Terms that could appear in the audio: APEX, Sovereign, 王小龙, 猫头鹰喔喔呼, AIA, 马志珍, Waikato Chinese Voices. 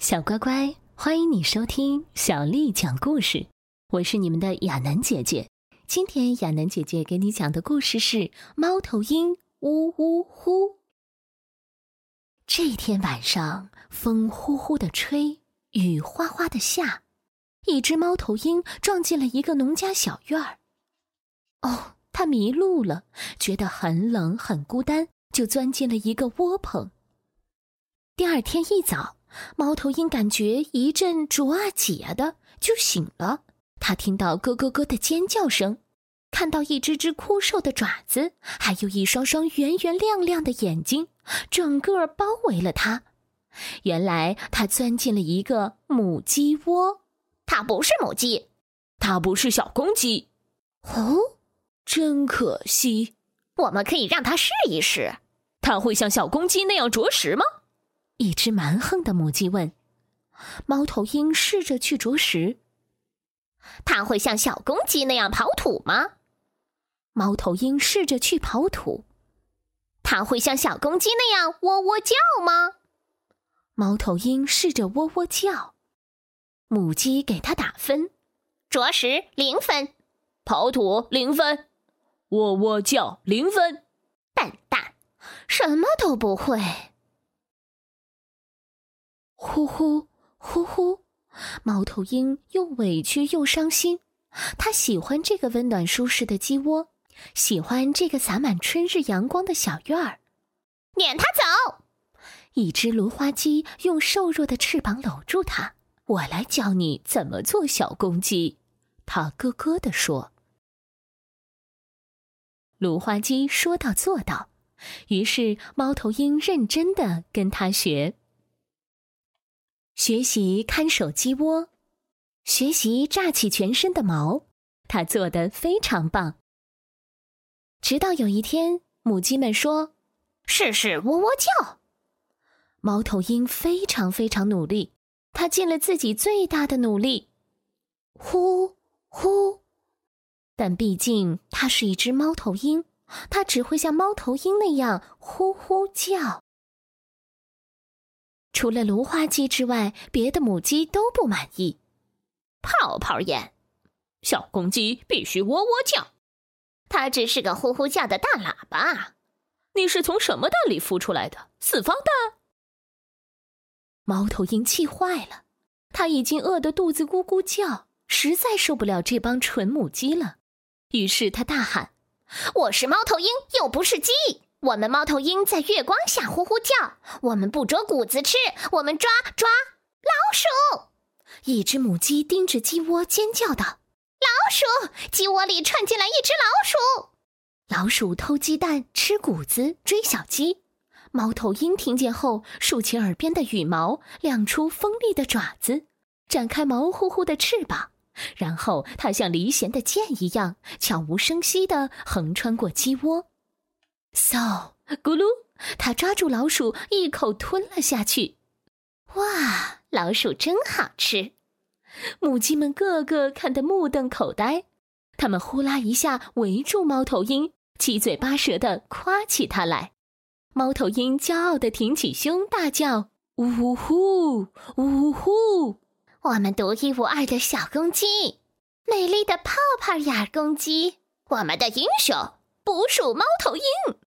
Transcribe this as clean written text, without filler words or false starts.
小乖乖，欢迎你收听小丽讲故事，我是你们的亚楠姐姐。今天亚楠姐姐给你讲的故事是猫头鹰呜呜呼。这天晚上，风呼呼地吹，雨哗哗地下，一只猫头鹰撞进了一个农家小院儿。哦，它迷路了，觉得很冷很孤单，就钻进了一个窝棚。第二天一早，猫头鹰感觉一阵啄啊挤啊的就醒了，它听到咯咯咯的尖叫声，看到一只只枯瘦的爪子，还有一双双圆圆亮亮的眼睛，整个包围了它。原来它钻进了一个母鸡窝。它不是母鸡，它不是小公鸡。哦，真可惜。我们可以让它试一试。它会像小公鸡那样啄食吗？一只蛮横的母鸡问。猫头鹰试着去啄食。它会像小公鸡那样刨土吗？猫头鹰试着去刨土。它会像小公鸡那样喔喔叫吗？猫头鹰试着喔喔叫。母鸡给它打分。啄食0分，刨土0分，喔喔叫0分。笨蛋，什么都不会。呼呼呼呼，猫头鹰又委屈又伤心。它喜欢这个温暖舒适的鸡窝，喜欢这个洒满春日阳光的小院儿。撵它走！一只芦花鸡用瘦弱的翅膀搂住它。我来教你怎么做小公鸡，它咯咯地说。芦花鸡说到做到，于是猫头鹰认真地跟它学。学习看守鸡窝，学习炸起全身的毛，它做得非常棒。直到有一天，母鸡们说：“试试喔喔叫。”猫头鹰非常非常努力，它尽了自己最大的努力，呼呼。但毕竟它是一只猫头鹰，它只会像猫头鹰那样呼呼叫。除了芦花鸡之外，别的母鸡都不满意。泡泡眼，小公鸡必须喔喔叫。它只是个呼呼叫的大喇叭。你是从什么蛋里孵出来的？四方蛋？猫头鹰气坏了，它已经饿得肚子咕咕叫，实在受不了这帮蠢母鸡了。于是它大喊：“我是猫头鹰，又不是鸡！我们猫头鹰在月光下呼呼叫，我们不啄谷子吃，我们抓老鼠！”一只母鸡盯着鸡窝尖叫道：“老鼠！鸡窝里窜进来一只老鼠！”老鼠偷鸡蛋、吃谷子、追小鸡。猫头鹰听见后，竖起耳边的羽毛，亮出锋利的爪子，展开毛乎乎的翅膀，然后它像离弦的箭一样，悄无声息地横穿过鸡窝。嗖，咕噜，它抓住老鼠，一口吞了下去。哇，老鼠真好吃！母鸡们个个看得目瞪口呆，它们呼啦一下围住猫头鹰，七嘴八舌地夸起它来。猫头鹰骄傲地挺起胸，大叫：“呜呜呼，呜呜呼！我们独一无二的小公鸡，美丽的泡泡眼公鸡，我们的英雄！”捕鼠猫头鹰。